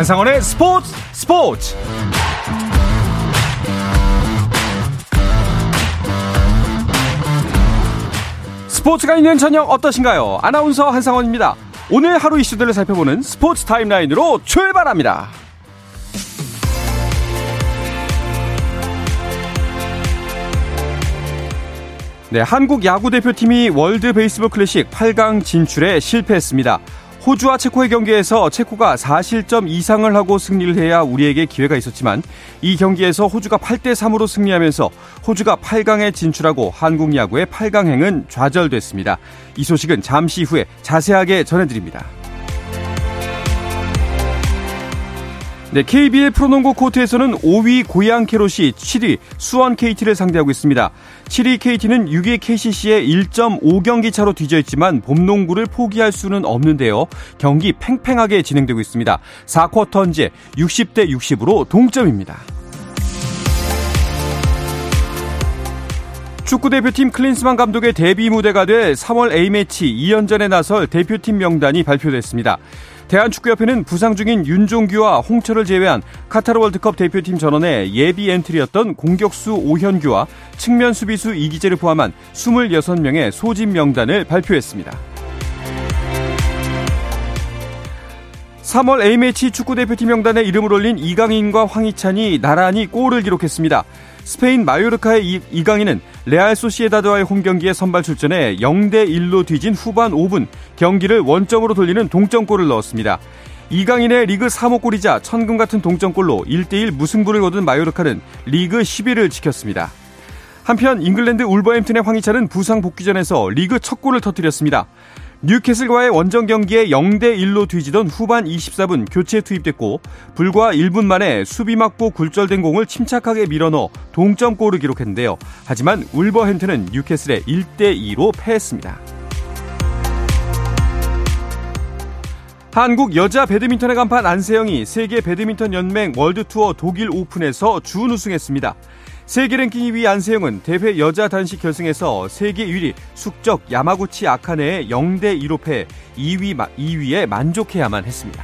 한상원의 스포츠. 스포츠가 있는 저녁 어떠신가요? 아나운서 한상원입니다. 오늘 하루 이슈들을 살펴보는 스포츠 타임라인으로 출발합니다. 네, 한국 야구 대표팀이 월드 베이스볼 클래식 8강 진출에 실패했습니다. 호주와 체코의 경기에서 체코가 4실점 이상을 하고 승리를 해야 우리에게 기회가 있었지만 이 경기에서 호주가 8대3으로 승리하면서 호주가 8강에 진출하고 한국 야구의 8강행은 좌절됐습니다. 이 소식은 잠시 후에 자세하게 전해드립니다. 네, KBL 프로농구 코트에서는 5위 고양캐로시, 7위 수원 KT를 상대하고 있습니다. 7위 KT는 6위 KCC에 1.5경기 차로 뒤져있지만 봄농구를 포기할 수는 없는데요. 경기 팽팽하게 진행되고 있습니다. 4쿼터 현재 60대 60으로 동점입니다. 축구대표팀 클린스만 감독의 데뷔 무대가 될 3월 A매치 2연전에 나설 대표팀 명단이 발표됐습니다. 대한축구협회는 부상 중인 윤종규와 홍철을 제외한 카타르 월드컵 대표팀 전원에 예비 엔트리였던 공격수 오현규와 측면 수비수 이기재를 포함한 26명의 소집 명단을 발표했습니다. 3월 A매치 축구대표팀 명단에 이름을 올린 이강인과 황희찬이 나란히 골을 기록했습니다. 스페인 마요르카의 이강인은 레알 소시에다드와의 홈경기에 선발 출전해 0대1로 뒤진 후반 5분 경기를 원점으로 돌리는 동점골을 넣었습니다. 이강인의 리그 3호 골이자 천금 같은 동점골로 1대1 무승부를 거둔 마요르카는 리그 10위를 지켰습니다. 한편 잉글랜드 울버햄튼의 황희찬은 부상 복귀전에서 리그 첫 골을 터뜨렸습니다. 뉴캐슬과의 원정 경기에 0대1로 뒤지던 후반 24분 교체에 투입됐고 불과 1분 만에 수비 막고 굴절된 공을 침착하게 밀어넣어 동점골을 기록했는데요. 하지만 울버햄튼은 뉴캐슬에 1대2로 패했습니다. 한국 여자 배드민턴의 간판 안세영이 세계 배드민턴 연맹 월드투어 독일 오픈에서 준우승했습니다. 세계 랭킹 2위 안세영은 대회 여자 단식 결승에서 세계 1위 숙적 야마구치 아카네에 0대2로 패 2위에 만족해야만 했습니다.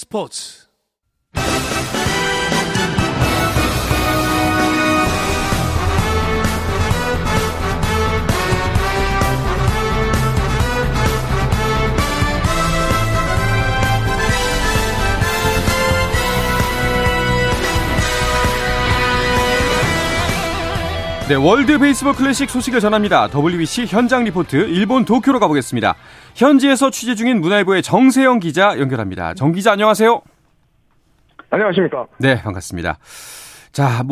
스포츠. 네, 월드 베이스볼 클래식 소식을 전합니다. WBC 현장 리포트 일본 도쿄로 가보겠습니다. 현지에서 취재 중인 문화일보의 정세영 기자 연결합니다. 정 기자 안녕하세요. 안녕하십니까. 네, 반갑습니다. 자,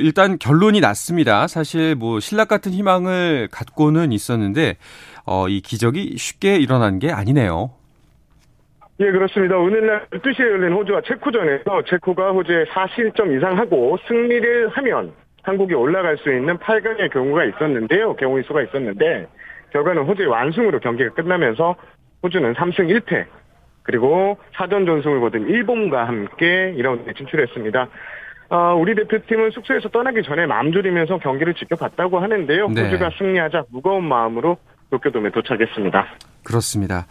일단 결론이 났습니다. 사실 신락 같은 희망을 갖고는 있었는데 이 기적이 쉽게 일어난 게 아니네요. 예, 그렇습니다. 오늘날 12시에 열린 호주와 체코전에서 체코가 호주에 4실점 이상하고 승리를 하면 한국이 올라갈 수 있는 8강의 경우의 수가 있었는데 결과는 호주의 완승으로 경기가 끝나면서 호주는 3승 1패 그리고 사전 전승을 거둔 일본과 함께 2라운드에 진출했습니다. 우리 대표팀은 숙소에서 떠나기 전에 맘졸이면서 경기를 지켜봤다고 하는데요. 네. 호주가 승리하자 무거운 마음으로 도쿄돔에 도착했습니다. 그렇습니다.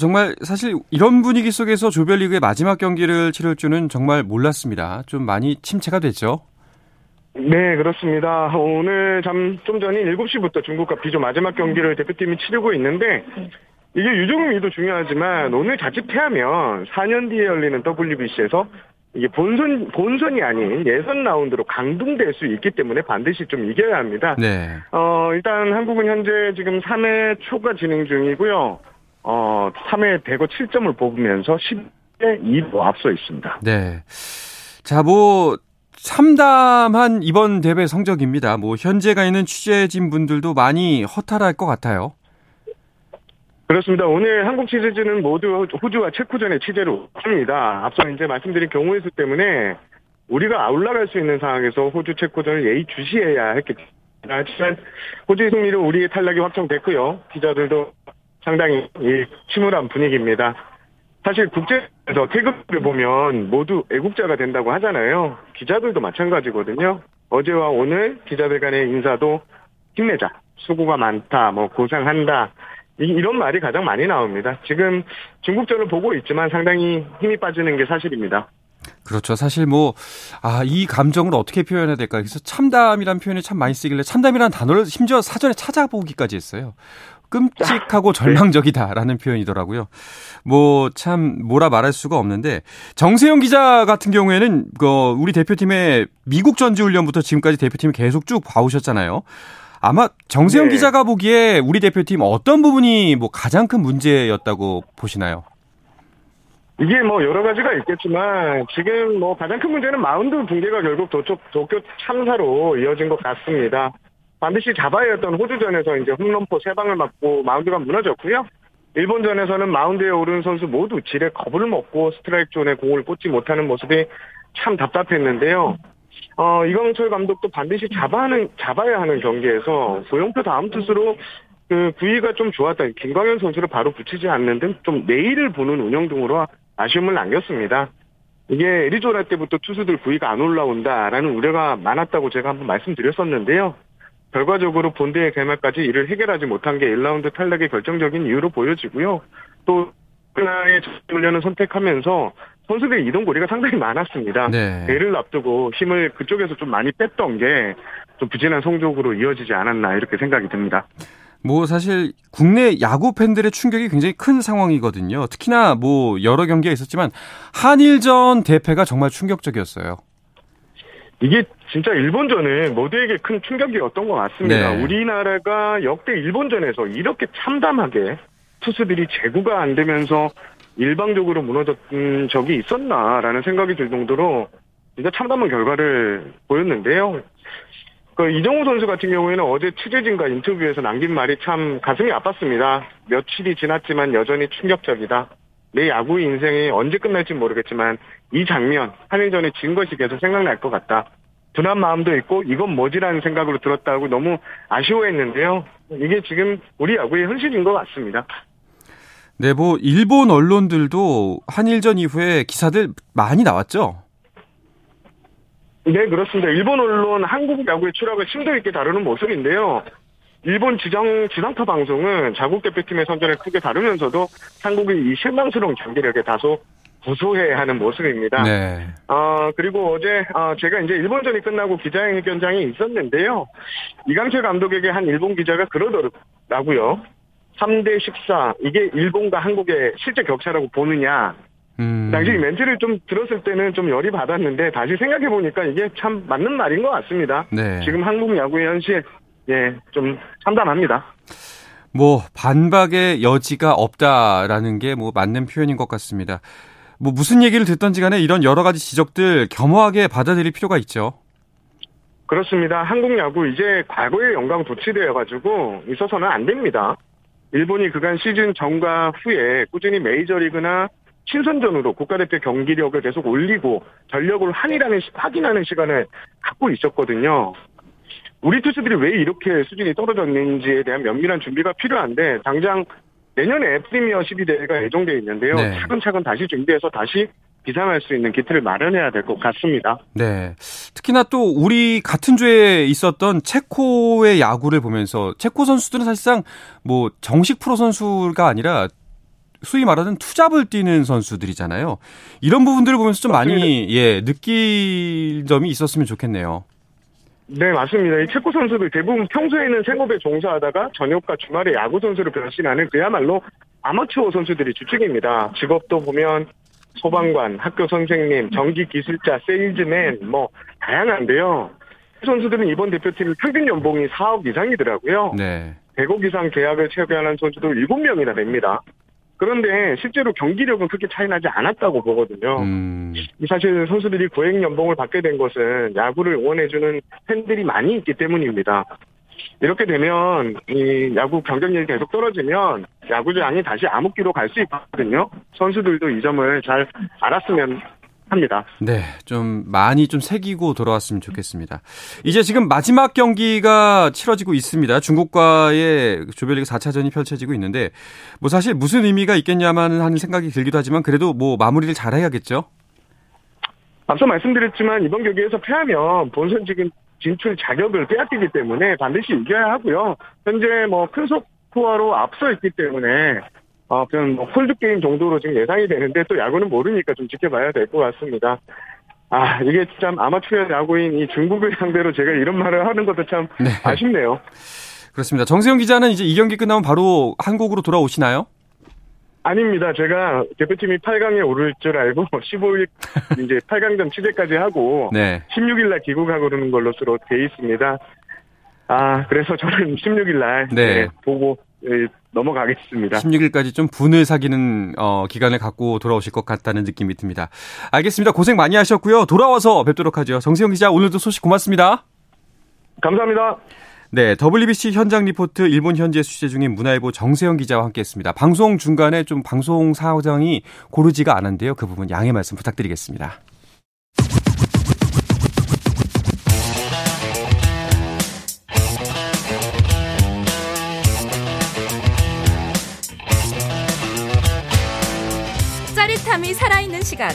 정말 사실 이런 분위기 속에서 조별리그의 마지막 경기를 치를 줄은 정말 몰랐습니다. 좀 많이 침체가 됐죠. 네, 그렇습니다. 오늘 좀 전인 7시부터 중국과 비조 마지막 경기를 대표팀이 치르고 있는데 이게 유종의미도 중요하지만 오늘 자칫하면 4년 뒤에 열리는 WBC에서 이게 본선이 아닌 예선 라운드로 강등될 수 있기 때문에 반드시 좀 이겨야 합니다. 네. 일단 한국은 현재 지금 3회 초가 진행 중이고요. 3회 대거 7점을 뽑으면서 10대 2로 앞서 있습니다. 네. 자, 참담한 이번 대회 성적입니다. 뭐 현재 가 있는 취재진 분들도 많이 허탈할 것 같아요. 그렇습니다. 오늘 한국 취재진은 모두 호주와 체코전에 취재로 왔습니다. 앞서 이제 말씀드린 경우의 수 때문에 우리가 올라갈 수 있는 상황에서 호주 체코전을 예의주시해야 했겠죠. 하지만 호주의 승리로 우리의 탈락이 확정됐고요. 기자들도 상당히 침울한 분위기입니다. 사실 국제에서 태극기를 보면 모두 애국자가 된다고 하잖아요. 기자들도 마찬가지거든요. 어제와 오늘 기자들 간의 인사도 힘내자, 수고가 많다, 뭐 고생한다, 이런 말이 가장 많이 나옵니다. 지금 중국전을 보고 있지만 상당히 힘이 빠지는 게 사실입니다. 그렇죠. 사실 뭐, 이 감정을 어떻게 표현해야 될까. 그래서 참담이라는 표현이 참 많이 쓰길래 참담이라는 단어를 심지어 사전에 찾아보기까지 했어요. 끔찍하고 절망적이다라는 표현이더라고요. 뭐 참 뭐라 말할 수가 없는데, 정세영 기자 같은 경우에는 우리 대표팀의 미국 전지훈련부터 지금까지 대표팀 계속 쭉 봐오셨잖아요. 아마 정세영 기자가 보기에 우리 대표팀 어떤 부분이 뭐 가장 큰 문제였다고 보시나요? 이게 뭐 여러 가지가 있겠지만 지금 뭐 가장 큰 문제는 마운드 붕괴가 결국 도쿄 참사로 이어진 것 같습니다. 반드시 잡아야 했던 호주전에서 이제 홈런포 3방을 맞고 마운드가 무너졌고요. 일본전에서는 마운드에 오른 선수 모두 질에 겁을 먹고 스트라이크 존에 공을 꽂지 못하는 모습이 참 답답했는데요. 이강철 감독도 반드시 잡아야 하는 경기에서 고영표 다음 투수로 그 구위가 좀 좋았다, 김광현 선수를 바로 붙이지 않는 등 좀 내일을 보는 운영 등으로 아쉬움을 남겼습니다. 이게 애리조나 때부터 투수들 구위가 안 올라온다라는 우려가 많았다고 제가 한번 말씀드렸었는데요. 결과적으로 본대회 개막까지 이를 해결하지 못한 게 1라운드 탈락의 결정적인 이유로 보여지고요. 또 하나의 전지훈련을 선택하면서 선수들의 이동 고리가 상당히 많았습니다. 네. 대회를 앞두고 힘을 그쪽에서 좀 많이 뺐던 게 좀 부진한 성적으로 이어지지 않았나 이렇게 생각이 듭니다. 뭐 사실 국내 야구 팬들의 충격이 굉장히 큰 상황이거든요. 특히나 뭐 여러 경기가 있었지만 한일전 대패가 정말 충격적이었어요. 이게 진짜 일본전은 모두에게 큰 충격이었던 것 같습니다. 네. 우리나라가 역대 일본전에서 이렇게 참담하게 투수들이 제구가 안 되면서 일방적으로 무너졌던 적이 있었나라는 생각이 들 정도로 진짜 참담한 결과를 보였는데요. 이정후 선수 같은 경우에는 어제 취재진과 인터뷰에서 남긴 말이 참 가슴이 아팠습니다. 며칠이 지났지만 여전히 충격적이다. 내 야구 인생이 언제 끝날지 모르겠지만 이 장면, 한일전에 진 것이 계속 생각날 것 같다. 둔한 마음도 있고 이건 뭐지라는 생각으로 들었다고 너무 아쉬워했는데요. 이게 지금 우리 야구의 현실인 것 같습니다. 네, 뭐 일본 언론들도 한일전 이후에 기사들 많이 나왔죠? 네, 그렇습니다. 일본 언론 한국 야구의 추락을 심도 있게 다루는 모습인데요. 일본 지상파 방송은 자국 대표팀의 선전을 크게 다루면서도 한국의 이 실망스러운 경기력에 다소 고소해하는 모습입니다. 네. 그리고 어제 제가 이제 일본전이 끝나고 기자회견장에 있었는데요. 이강철 감독에게 한 일본 기자가 그러더라고요. 3-14 이게 일본과 한국의 실제 격차라고 보느냐. 당시 멘트를 좀 들었을 때는 좀 열이 받았는데 다시 생각해보니까 이게 참 맞는 말인 것 같습니다. 네. 지금 한국 야구의 현실, 좀 참담합니다. 뭐 반박의 여지가 없다라는 게 뭐 맞는 표현인 것 같습니다. 뭐 무슨 얘기를 듣던지 간에 이런 여러 가지 지적들 겸허하게 받아들일 필요가 있죠. 그렇습니다. 한국 야구 이제 과거의 영광 도취되어가지고 있어서는 안 됩니다. 일본이 그간 시즌 전과 후에 꾸준히 메이저리그나 친선전으로 국가대표 경기력을 계속 올리고 전력을 확인하는 시간을 갖고 있었거든요. 우리 투수들이 왜 이렇게 수준이 떨어졌는지에 대한 면밀한 준비가 필요한데 당장 내년에 프리미어 12대회가 예정되어 있는데요. 네. 차근차근 다시 준비해서 다시 비상할 수 있는 기틀을 마련해야 될 것 같습니다. 네. 특히나 또 우리 같은 주에 있었던 체코의 야구를 보면서 체코 선수들은 사실상 뭐 정식 프로 선수가 아니라 소위 말하는 투잡을 뛰는 선수들이잖아요. 이런 부분들을 보면서 좀 맞습니다. 많이 느낄 점이 있었으면 좋겠네요. 네, 맞습니다. 이 체코 선수들 대부분 평소에는 생업에 종사하다가 저녁과 주말에 야구 선수로 변신하는 그야말로 아마추어 선수들이 주축입니다. 직업도 보면 소방관, 학교 선생님, 전기 기술자, 세일즈맨 뭐 다양한데요. 선수들은 이번 대표팀 평균 연봉이 4억 이상이더라고요. 네. 100억 이상 계약을 체결한 선수도 7명이나 됩니다. 그런데 실제로 경기력은 그렇게 차이 나지 않았다고 보거든요. 사실 선수들이 고액 연봉을 받게 된 것은 야구를 응원해주는 팬들이 많이 있기 때문입니다. 이렇게 되면 이 야구 경쟁률이 계속 떨어지면 야구장이 다시 암흑기로 갈 수 있거든요. 선수들도 이 점을 잘 알았으면 합니다. 네, 좀 많이 좀 새기고 돌아왔으면 좋겠습니다. 이제 지금 마지막 경기가 치러지고 있습니다. 중국과의 조별리그 4차전이 펼쳐지고 있는데 뭐 사실 무슨 의미가 있겠냐만 하는 생각이 들기도 하지만 그래도 뭐 마무리를 잘 해야겠죠. 앞서 말씀드렸지만 이번 경기에서 패하면 본선 지금 진출 자격을 빼앗기기 때문에 반드시 이겨야 하고요. 현재 뭐 큰 스코어로 앞서 있기 때문에 그냥 뭐 콜드게임 정도로 지금 예상이 되는데 또 야구는 모르니까 좀 지켜봐야 될 것 같습니다. 아, 이게 참 아마추어 야구인 이 중국을 상대로 제가 이런 말을 하는 것도 참 네. 아쉽네요. 그렇습니다. 정세영 기자는 이제 이 경기 끝나면 바로 한국으로 돌아오시나요? 아닙니다. 제가 대표팀이 8강에 오를 줄 알고 15일 이제 8강전 취재까지 하고 네. 16일날 귀국하고 그러는 걸로서로 돼 있습니다. 아, 그래서 저는 16일날 네. 보고 넘어가겠습니다. 16일까지 좀 분을 사귀는 기간을 갖고 돌아오실 것 같다는 느낌이 듭니다. 알겠습니다. 고생 많이 하셨고요. 돌아와서 뵙도록 하죠. 정세영 기자 오늘도 소식 고맙습니다. 감사합니다. 네, WBC 현장 리포트 일본 현지에 취재 중인 문화일보 정세영 기자와 함께했습니다. 방송 중간에 좀 방송 사정이 고르지가 않은데요. 그 부분 양해 말씀 부탁드리겠습니다. 짜릿함이 살아있는 시간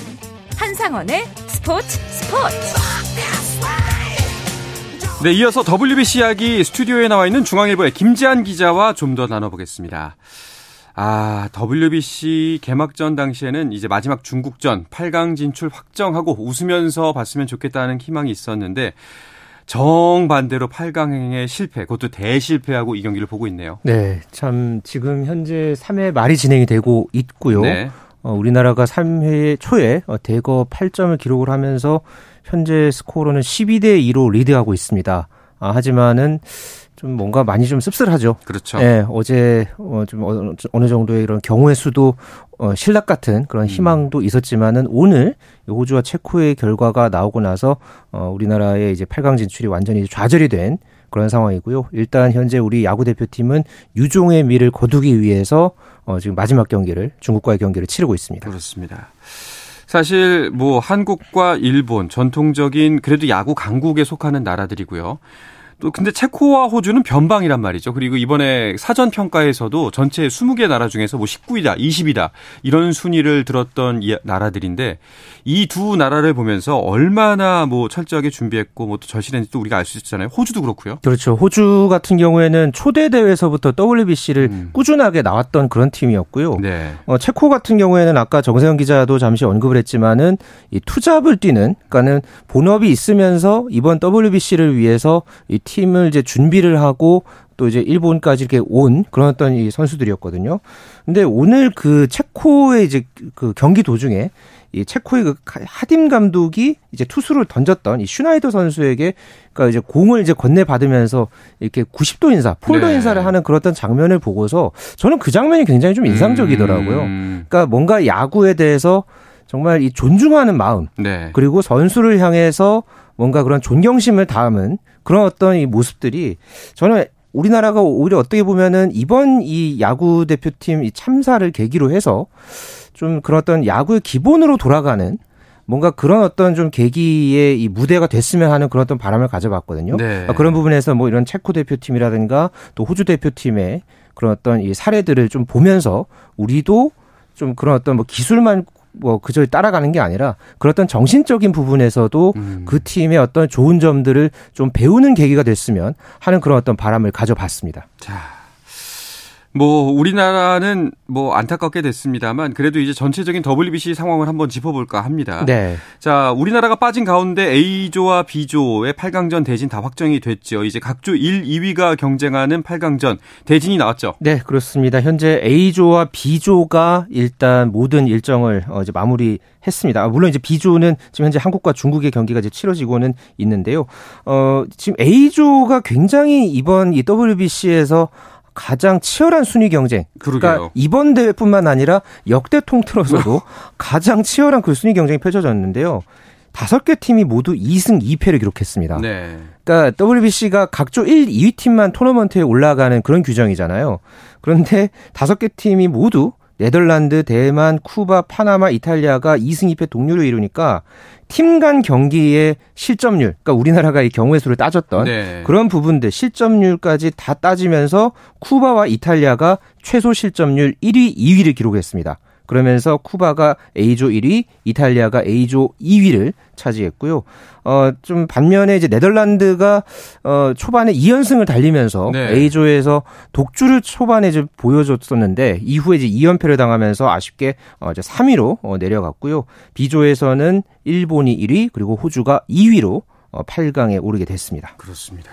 한상원의 스포츠. 네, 이어서 WBC 이야기 스튜디오에 나와 있는 중앙일보의 김지한 기자와 좀 더 나눠보겠습니다. 아, WBC 개막전 당시에는 이제 마지막 중국전 8강 진출 확정하고 웃으면서 봤으면 좋겠다는 희망이 있었는데 정반대로 8강행의 실패, 그것도 대실패하고 이 경기를 보고 있네요. 네, 참 지금 현재 3회 말이 진행이 되고 있고요. 네. 우리나라가 3회 초에 대거 8점을 기록을 하면서 현재 스코어로는 12-2로 리드하고 있습니다. 아, 하지만은 좀 뭔가 많이 좀 씁쓸하죠. 그렇죠. 예, 어제 좀 어느 정도의 이런 경우의 수도 신락 같은 그런 희망도 있었지만은 오늘 호주와 체코의 결과가 나오고 나서 우리나라의 이제 8강 진출이 완전히 좌절이 된 그런 상황이고요. 일단 현재 우리 야구 대표팀은 유종의 미를 거두기 위해서 지금 마지막 경기를 중국과의 경기를 치르고 있습니다. 그렇습니다. 사실 뭐 한국과 일본 전통적인 그래도 야구 강국에 속하는 나라들이고요. 또 근데 체코와 호주는 변방이란 말이죠. 그리고 이번에 사전 평가에서도 전체 20개 나라 중에서 뭐 19위다, 20위다 이런 순위를 들었던 나라들인데 이 두 나라를 보면서 얼마나 뭐 철저하게 준비했고 뭐 또 절실했는지도 우리가 알 수 있잖아요. 호주도 그렇고요. 그렇죠. 호주 같은 경우에는 초대 대회에서부터 WBC를 꾸준하게 나왔던 그런 팀이었고요. 네. 체코 같은 경우에는 아까 정세영 기자도 잠시 언급을 했지만은 이 투잡을 뛰는 그러니까는 본업이 있으면서 이번 WBC를 위해서 이 팀을 이제 준비를 하고 또 이제 일본까지 이렇게 온 그런 어떤 이 선수들이었거든요. 근데 오늘 그 체코의 이제 그 경기 도중에 이 체코의 그 하딤 감독이 이제 투수를 던졌던 이 슈나이더 선수에게 그러니까 이제 공을 이제 건네받으면서 이렇게 90도 인사, 폴더 네. 인사를 하는 그런 장면을 보고서 저는 그 장면이 굉장히 좀 인상적이더라고요. 그러니까 뭔가 야구에 대해서 정말 이 존중하는 마음 네. 그리고 선수를 향해서 뭔가 그런 존경심을 담은 그런 어떤 이 모습들이 저는 우리나라가 오히려 어떻게 보면은 이번 이 야구 대표팀 이 참사를 계기로 해서 좀 그런 어떤 야구의 기본으로 돌아가는 뭔가 그런 어떤 좀 계기의 이 무대가 됐으면 하는 그런 어떤 바람을 가져봤거든요. 네. 그런 부분에서 뭐 이런 체코 대표팀이라든가 또 호주 대표팀의 그런 어떤 이 사례들을 좀 보면서 우리도 좀 그런 어떤 뭐 기술만 뭐 그저 따라가는 게 아니라 그런 어떤 정신적인 부분에서도 그 팀의 어떤 좋은 점들을 좀 배우는 계기가 됐으면 하는 그런 어떤 바람을 가져봤습니다. 자, 뭐 우리나라는 뭐 안타깝게 됐습니다만 그래도 이제 전체적인 WBC 상황을 한번 짚어볼까 합니다. 네. 자, 우리나라가 빠진 가운데 A조와 B조의 8강전 대진 다 확정이 됐죠. 이제 각조 1, 2위가 경쟁하는 8강전 대진이 나왔죠. 네, 그렇습니다. 현재 A조와 B조가 일단 모든 일정을 이제 마무리했습니다. 물론 이제 B조는 지금 현재 한국과 중국의 경기가 이제 치러지고는 있는데요. 지금 A조가 굉장히 이번 이 WBC에서 가장 치열한 순위 경쟁. 그러니까 그러게요. 이번 대회뿐만 아니라 역대 통틀어서도 가장 치열한 그 순위 경쟁이 펼쳐졌는데요. 5개 팀이 모두 2승 2패를 기록했습니다. 네. 그러니까 WBC가 각조 1, 2위 팀만 토너먼트에 올라가는 그런 규정이잖아요. 그런데 5개 팀이 모두 네덜란드, 대만, 쿠바, 파나마, 이탈리아가 2승 2패 동률을 이루니까 팀 간 경기의 실점률, 그러니까 우리나라가 이 경우의 수를 따졌던 네. 그런 부분들, 실점률까지 다 따지면서 쿠바와 이탈리아가 최소 실점률 1위, 2위를 기록했습니다. 그러면서 쿠바가 A조 1위, 이탈리아가 A조 2위를 차지했고요. 좀 반면에 이제 네덜란드가 초반에 2연승을 달리면서 네. A조에서 독주를 초반에 이제 보여줬었는데 이후에 이제 2연패를 당하면서 아쉽게 이제 3위로 내려갔고요. B조에서는 일본이 1위, 그리고 호주가 2위로 8강에 오르게 됐습니다. 그렇습니다.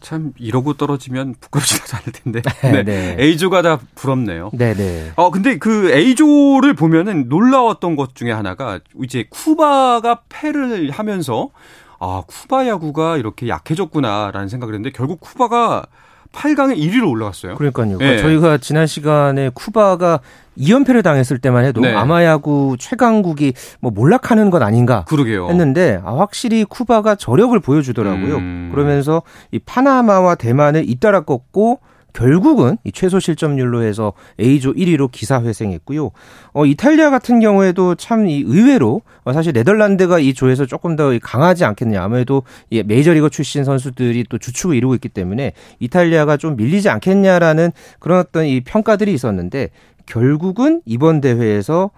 참 이러고 떨어지면 부끄럽지도 않을 텐데 네. 네. A조가 다 부럽네요. 네네. 근데 그 A조를 보면은 놀라웠던 것 중에 하나가 이제 쿠바가 패를 하면서 아 쿠바 야구가 이렇게 약해졌구나라는 생각을 했는데 결국 쿠바가 8강에 1위로 올라갔어요. 그러니까요. 네. 저희가 지난 시간에 쿠바가 2연패를 당했을 때만 해도 네. 아마야구 최강국이 뭐 몰락하는 건 아닌가 그러게요. 했는데 확실히 쿠바가 저력을 보여주더라고요. 그러면서 이 파나마와 대만을 잇따라 꺾고 결국은 이 최소 실점률로 해서 A조 1위로 기사회생했고요. 이탈리아 같은 경우에도 참 이 의외로 사실 네덜란드가 이 조에서 조금 더 강하지 않겠느냐. 아무래도 이 메이저리거 출신 선수들이 또 주축을 이루고 있기 때문에 이탈리아가 좀 밀리지 않겠냐라는 그런 어떤 이 평가들이 있었는데 결국은 이번 대회에서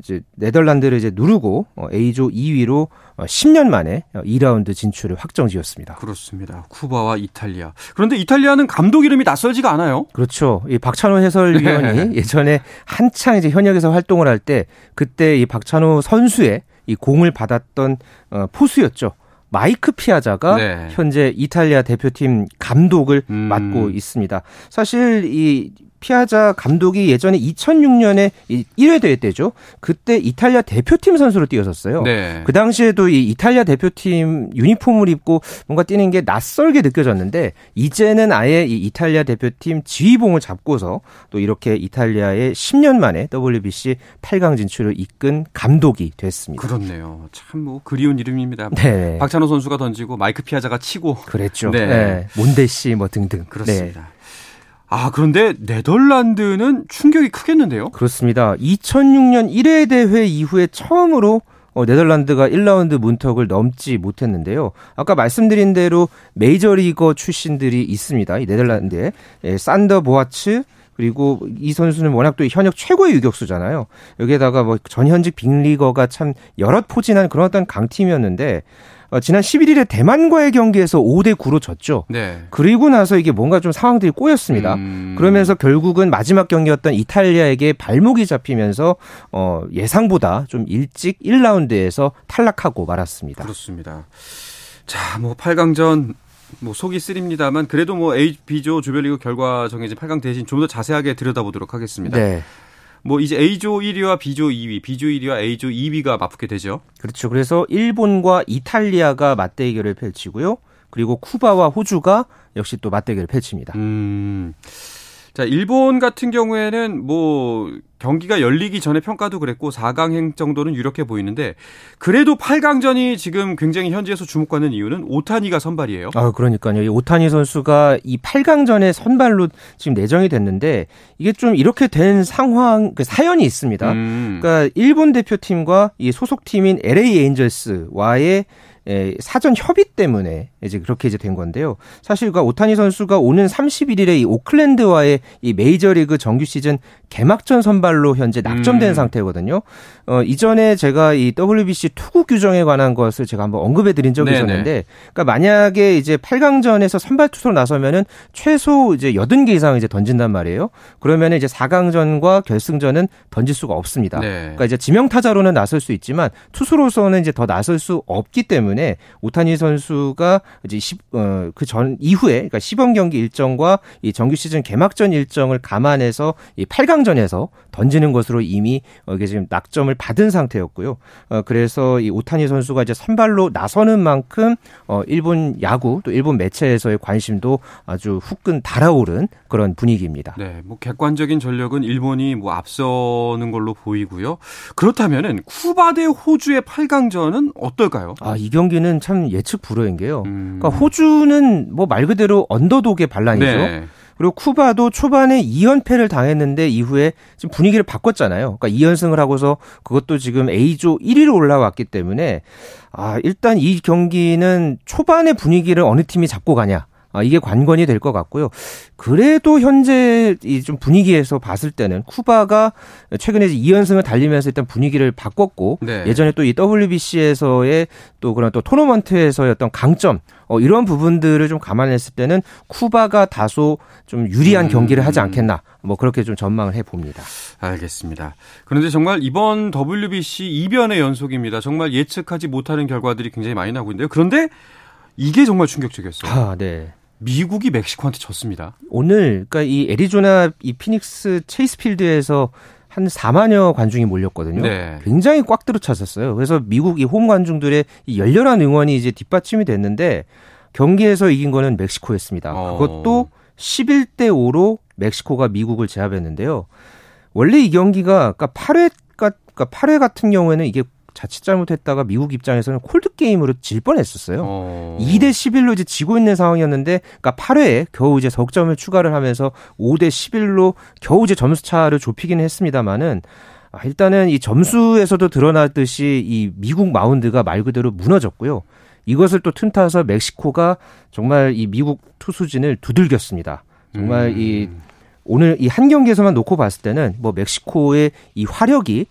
이제 네덜란드를 이제 누르고 A조 2위로 10년 만에 2라운드 진출을 확정지었습니다. 그렇습니다. 쿠바와 이탈리아. 그런데 이탈리아는 감독 이름이 낯설지가 않아요. 그렇죠. 이 박찬호 해설위원이 예전에 한창 이제 현역에서 활동을 할 때 그때 이 박찬호 선수의 이 공을 받았던 포수였죠. 마이크 피아자가 네. 현재 이탈리아 대표팀 감독을 맡고 있습니다. 사실 이 피아자 감독이 예전에 2006년에 1회 대회 때죠. 그때 이탈리아 대표팀 선수로 뛰었었어요. 네. 그 당시에도 이 이탈리아 대표팀 유니폼을 입고 뭔가 뛰는 게 낯설게 느껴졌는데 이제는 아예 이 이탈리아 대표팀 지휘봉을 잡고서 또 이렇게 이탈리아의 10년 만에 WBC 8강 진출을 이끈 감독이 됐습니다. 그렇네요. 참 뭐 그리운 이름입니다. 네. 박찬호 선수가 던지고 마이크 피아자가 치고 그랬죠. 네. 네. 몬데시 뭐 등등. 그렇습니다. 네. 아, 그런데 네덜란드는 충격이 크겠는데요? 그렇습니다. 2006년 1회 대회 이후에 처음으로 네덜란드가 1라운드 문턱을 넘지 못했는데요. 아까 말씀드린 대로 메이저리거 출신들이 있습니다. 이 네덜란드에. 예, 산더보아츠 그리고 이 선수는 워낙 또 현역 최고의 유격수잖아요. 여기에다가 뭐 전현직 빅리거가 참 여럿 포진한 그런 어떤 강팀이었는데 지난 11일에 대만과의 경기에서 5-9로 졌죠. 네. 그리고 나서 이게 뭔가 좀 상황들이 꼬였습니다. 그러면서 결국은 마지막 경기였던 이탈리아에게 발목이 잡히면서 예상보다 좀 일찍 1라운드에서 탈락하고 말았습니다. 그렇습니다. 자, 뭐 8강전 뭐 속이 쓰립니다만 그래도 뭐 A, B조 조별리그 결과 정해진 8강 대신 좀 더 자세하게 들여다보도록 하겠습니다. 네. 뭐 이제 A조 1위와 B조 2위, B조 1위와 A조 2위가 맞붙게 되죠. 그렇죠. 그래서 일본과 이탈리아가 맞대결을 펼치고요. 그리고 쿠바와 호주가 역시 또 맞대결을 펼칩니다. 자, 일본 같은 경우에는 뭐 경기가 열리기 전에 평가도 그랬고 4강행 정도는 유력해 보이는데 그래도 8강전이 지금 굉장히 현지에서 주목받는 이유는 오타니가 선발이에요. 아, 그러니까요. 이 오타니 선수가 이 8강전에 선발로 지금 내정이 됐는데 이게 좀 이렇게 된 상황 그 사연이 있습니다. 그러니까 일본 대표팀과 이 소속팀인 LA 애인절스와의 사전 협의 때문에 이제 그렇게 이제 된 건데요. 사실 오타니 선수가 오는 31일에 이 오클랜드와의 이 메이저리그 정규 시즌 개막전 선발로 현재 낙점된 상태거든요. 이전에 제가 이 WBC 투구 규정에 관한 것을 제가 한번 언급해 드린 적이 네네. 있었는데, 그러니까 만약에 이제 8강전에서 선발 투수로 나서면은 최소 이제 80개 이상 이제 던진단 말이에요. 그러면 이제 4강전과 결승전은 던질 수가 없습니다. 네. 그러니까 이제 지명 타자로는 나설 수 있지만 투수로서는 이제 더 나설 수 없기 때문에. 때문에 오타니 선수가 이제 그전 이후에 그러니까 시범 경기 일정과 이 정규 시즌 개막전 일정을 감안해서 이 8강전에서 던지는 것으로 이미 이게 지금 낙점을 받은 상태였고요. 그래서 이 오타니 선수가 이제 선발로 나서는 만큼 일본 야구 또 일본 매체에서의 관심도 아주 후끈 달아오른 그런 분위기입니다. 네, 뭐 객관적인 전력은 일본이 뭐 앞서는 걸로 보이고요. 그렇다면은 쿠바 대 호주의 8강전은 어떨까요? 아, 이 경기는 참 예측 불허인 게요. 그러니까 호주는 뭐 말 그대로 언더독의 반란이죠. 네. 그리고 쿠바도 초반에 2연패를 당했는데 이후에 지금 분위기를 바꿨잖아요. 그러니까 2연승을 하고서 그것도 지금 A조 1위로 올라왔기 때문에 아, 일단 이 경기는 초반의 분위기를 어느 팀이 잡고 가냐. 이게 관건이 될 것 같고요. 그래도 현재 이 좀 분위기에서 봤을 때는 쿠바가 최근에 2연승을 달리면서 일단 분위기를 바꿨고 네. 예전에 또 이 WBC에서의 또 그런 또 토너먼트에서의 어떤 강점 이런 부분들을 좀 감안했을 때는 쿠바가 다소 좀 유리한 경기를 하지 않겠나 뭐 그렇게 좀 전망을 해봅니다. 알겠습니다. 그런데 정말 이번 WBC 이변의 연속입니다. 정말 예측하지 못하는 결과들이 굉장히 많이 나오고 있는데요. 그런데 이게 정말 충격적이었어요. 아, 네. 미국이 멕시코한테 졌습니다. 오늘 그러니까 이 애리조나 이 피닉스 체이스필드에서 한 4만여 관중이 몰렸거든요. 네. 굉장히 꽉 들어찼었어요. 그래서 미국 이 홈 관중들의 이 열렬한 응원이 이제 뒷받침이 됐는데 경기에서 이긴 거는 멕시코였습니다. 그것도 11대 5로 멕시코가 미국을 제압했는데요. 원래 이 경기가 그러니까 8회 같은 경우에는 이게 자칫 잘못했다가 미국 입장에서는 콜드게임으로 질 뻔했었어요. 2대 11로 이제 지고 있는 상황이었는데 그러니까 8회에 겨우 이제 석점을 추가를 하면서 5대 11로 겨우 이제 점수차를 좁히긴 했습니다만은 일단은 이 점수에서도 드러났듯이 이 미국 마운드가 말 그대로 무너졌고요. 이것을 또 틈타서 멕시코가 정말 이 미국 투수진을 두들겼습니다. 정말 이 오늘 이 한 경기에서만 놓고 봤을 때는 뭐 멕시코의 이 화력이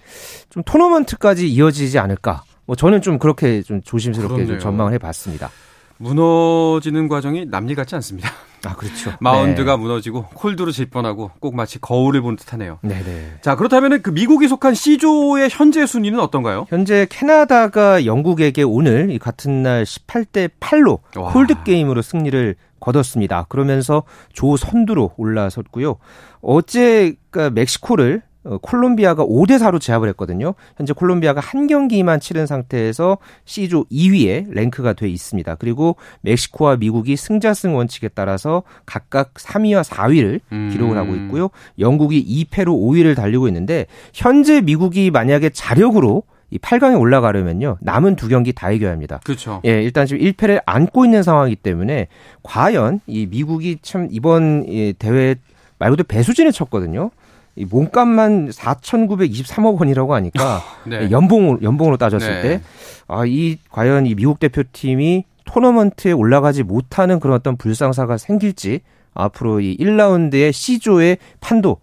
좀 토너먼트까지 이어지지 않을까. 뭐 저는 좀 그렇게 좀 조심스럽게 좀 전망을 해봤습니다. 무너지는 과정이 남일 같지 않습니다. 아, 그렇죠. 마운드가 네. 무너지고 콜드로 질 뻔하고 꼭 마치 거울을 본 듯하네요. 네네. 자, 그렇다면은 그 미국이 속한 C조의 현재 순위는 어떤가요? 현재 캐나다가 영국에게 오늘 이 같은 날 18대 8로 콜드 게임으로 승리를 거뒀습니다. 그러면서 조 선두로 올라섰고요. 어제 멕시코를 콜롬비아가 5대 4로 제압을 했거든요. 현재 콜롬비아가 한 경기만 치른 상태에서 C조 2위에 랭크가 돼 있습니다. 그리고 멕시코와 미국이 승자승 원칙에 따라서 각각 3위와 4위를 기록을 하고 있고요. 영국이 2패로 5위를 달리고 있는데 현재 미국이 만약에 자력으로 이 8강에 올라가려면요. 남은 두 경기 다 이겨야 합니다. 그렇죠. 예, 일단 지금 1패를 안고 있는 상황이기 때문에 과연 이 미국이 참 이번 대회 말 그대로 배수진을 쳤거든요. 이 몸값만 4,923억 원이라고 하니까 네. 연봉으로 따졌을 네. 때 아, 이 과연 이 미국 대표팀이 토너먼트에 올라가지 못하는 그런 어떤 불상사가 생길지 앞으로 이 1라운드의 C조의 판도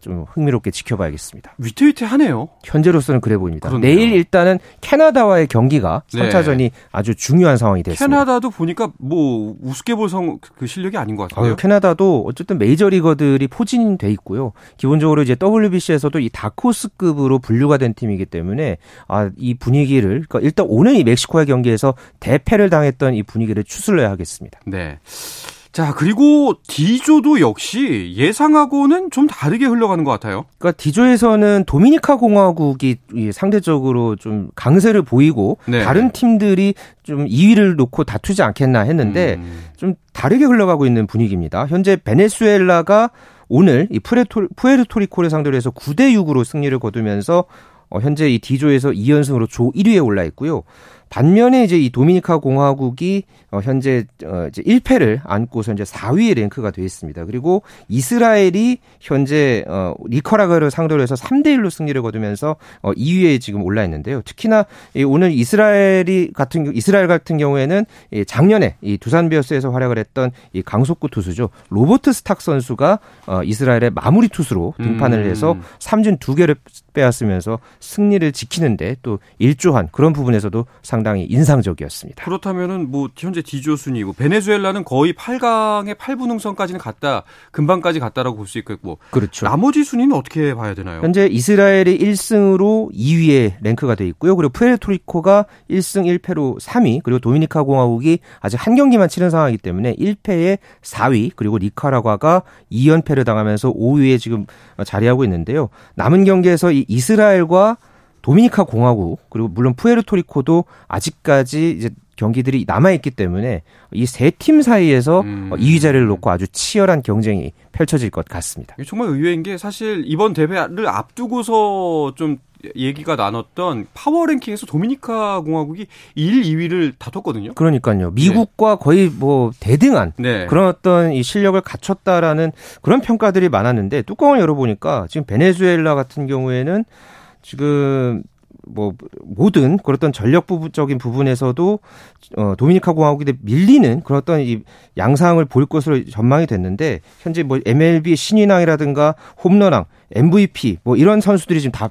좀 흥미롭게 지켜봐야겠습니다. 위태위태하네요. 현재로서는 그래 보입니다. 그렇네요. 내일 일단은 캐나다와의 경기가 3차전이 네. 아주 중요한 상황이 됐습니다. 캐나다도 보니까 뭐 우습게 볼 그 실력이 아닌 것 같아요. 캐나다도 어쨌든 메이저리거들이 포진돼 있고요. 기본적으로 이제 WBC에서도 이 다크호스급으로 분류가 된 팀이기 때문에 아, 이 분위기를 그러니까 일단 오늘 이 멕시코의 경기에서 대패를 당했던 이 분위기를 추슬러야 하겠습니다. 네. 자, 그리고 D조도 역시 예상하고는 좀 다르게 흘러가는 것 같아요. 그러니까 D조에서는 도미니카 공화국이 상대적으로 좀 강세를 보이고 네. 다른 팀들이 좀 2위를 놓고 다투지 않겠나 했는데 좀 다르게 흘러가고 있는 분위기입니다. 현재 베네수엘라가 오늘 이 푸에르토리코를 상대로 해서 9대 6으로 승리를 거두면서 현재 이 D조에서 2연승으로 조 1위에 올라 있고요. 반면에 이제 이 도미니카 공화국이 현재 이제 1패를 안고서 이제 4위의 랭크가 되어 있습니다. 그리고 이스라엘이 현재 니카라과를 상대로 해서 3대 1로 승리를 거두면서 2위에 지금 올라 있는데요. 특히나 오늘 이스라엘 같은 경우에는 작년에 이 두산 베어스에서 활약을 했던 이 강속구 투수죠. 로버트 스탁 선수가 이스라엘의 마무리 투수로 등판을 해서 삼진 2개를 빼앗으면서 승리를 지키는데 또 일조한 그런 부분에서도 상당히 상당히 인상적이었습니다. 그렇다면은 뭐 현재 D조 순위고 베네수엘라는 거의 8강의 8분응선까지는 갔다, 금방까지 갔다라고 볼 수 있겠고. 그렇죠. 나머지 순위는 어떻게 봐야 되나요? 현재 이스라엘이 1승으로 2위에 랭크가 돼 있고요. 그리고 푸에르토리코가 1승 1패로 3위, 그리고 도미니카 공화국이 아직 한 경기만 치른 상황이기 때문에 1패에 4위, 그리고 니카라과가 2연패를 당하면서 5위에 지금 자리하고 있는데요. 남은 경기에서 이 이스라엘과 도미니카 공화국, 그리고 물론 푸에르토리코도 아직까지 이제 경기들이 남아있기 때문에 이 세 팀 사이에서 2위 자리를 놓고 아주 치열한 경쟁이 펼쳐질 것 같습니다. 정말 의외인 게 사실 이번 대회를 앞두고서 좀 얘기가 나눴던 파워랭킹에서 도미니카 공화국이 1, 2위를 다퉜거든요. 그러니까요. 미국과 거의 뭐 대등한 그런 어떤 이 실력을 갖췄다라는 그런 평가들이 많았는데 뚜껑을 열어보니까 지금 베네수엘라 같은 경우에는 지금 뭐 모든 그런 전력적인 부분에서도 도미니카 공화국에 밀리는 그런 어떤 이 양상을 보일 것으로 전망이 됐는데 현재 뭐 MLB 신인왕이라든가 홈런왕, MVP 뭐 이런 선수들이 지금 다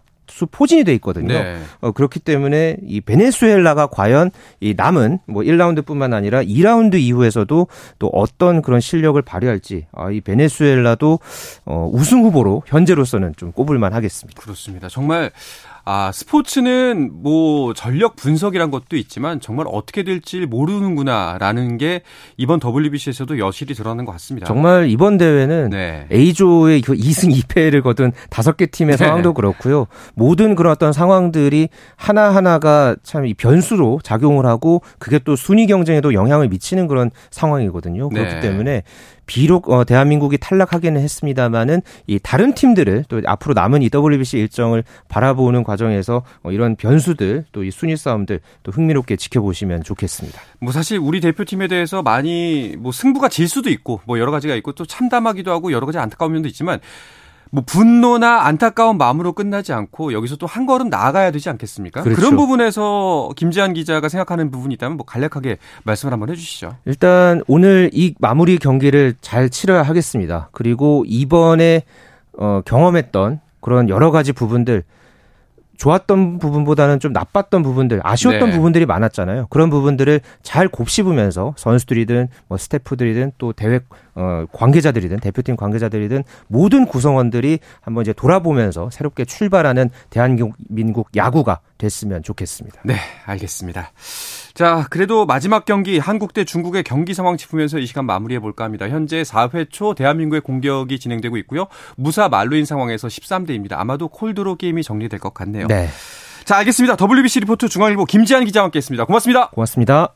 포진이 돼 있거든요. 네. 그렇기 때문에 이 베네수엘라가 과연 이 남은 뭐 1라운드뿐만 아니라 2라운드 이후에서도 또 어떤 그런 실력을 발휘할지, 이 베네수엘라도 우승 후보로 현재로서는 좀 꼽을만 하겠습니다. 그렇습니다. 정말 스포츠는 뭐 전력 분석이란 것도 있지만 정말 어떻게 될지 모르는구나라는 게 이번 WBC에서도 여실히 드러나는 것 같습니다. 정말 이번 대회는 A조의 2승 2패를 거둔 5개 팀의 상황도 그렇고요. 모든 그런 어떤 상황들이 하나하나가 참 이 변수로 작용을 하고 그게 또 순위 경쟁에도 영향을 미치는 그런 상황이거든요. 그렇기 때문에 비록 대한민국이 탈락하기는 했습니다만은 이 다른 팀들을 또 앞으로 남은 이 WBC 일정을 바라보는 과정에서 이런 변수들 또 이 순위 싸움들 또 흥미롭게 지켜보시면 좋겠습니다. 뭐 사실 우리 대표팀에 대해서 많이 뭐 승부가 질 수도 있고 뭐 여러 가지가 있고 또 참담하기도 하고 여러 가지 안타까운 면도 있지만 뭐 분노나 안타까운 마음으로 끝나지 않고 여기서 또 한 걸음 나아가야 되지 않겠습니까? 그렇죠. 그런 부분에서 김지한 기자가 생각하는 부분이 있다면 뭐 간략하게 말씀을 한번 해주시죠. 일단 오늘 이 마무리 경기를 잘 치러야 하겠습니다. 그리고 이번에 경험했던 그런 여러 가지 부분들, 좋았던 부분보다는 좀 나빴던 부분들, 아쉬웠던 부분들이 많았잖아요. 그런 부분들을 잘 곱씹으면서 선수들이든 뭐 스태프들이든 또 대회 관계자들이든 대표팀 관계자들이든 모든 구성원들이 한번 이제 돌아보면서 새롭게 출발하는 대한민국 야구가 됐으면 좋겠습니다. 네, 알겠습니다. 자, 그래도 마지막 경기 한국 대 중국의 경기 상황 짚으면서 이 시간 마무리해볼까 합니다. 현재 4회 초 대한민국의 공격이 진행되고 있고요. 무사 만루인 상황에서 13대2입니다. 아마도 콜드로 게임이 정리될 것 같네요. 네. 자, 알겠습니다. WBC 리포트 중앙일보 김지한 기자와 함께했습니다. 고맙습니다. 고맙습니다.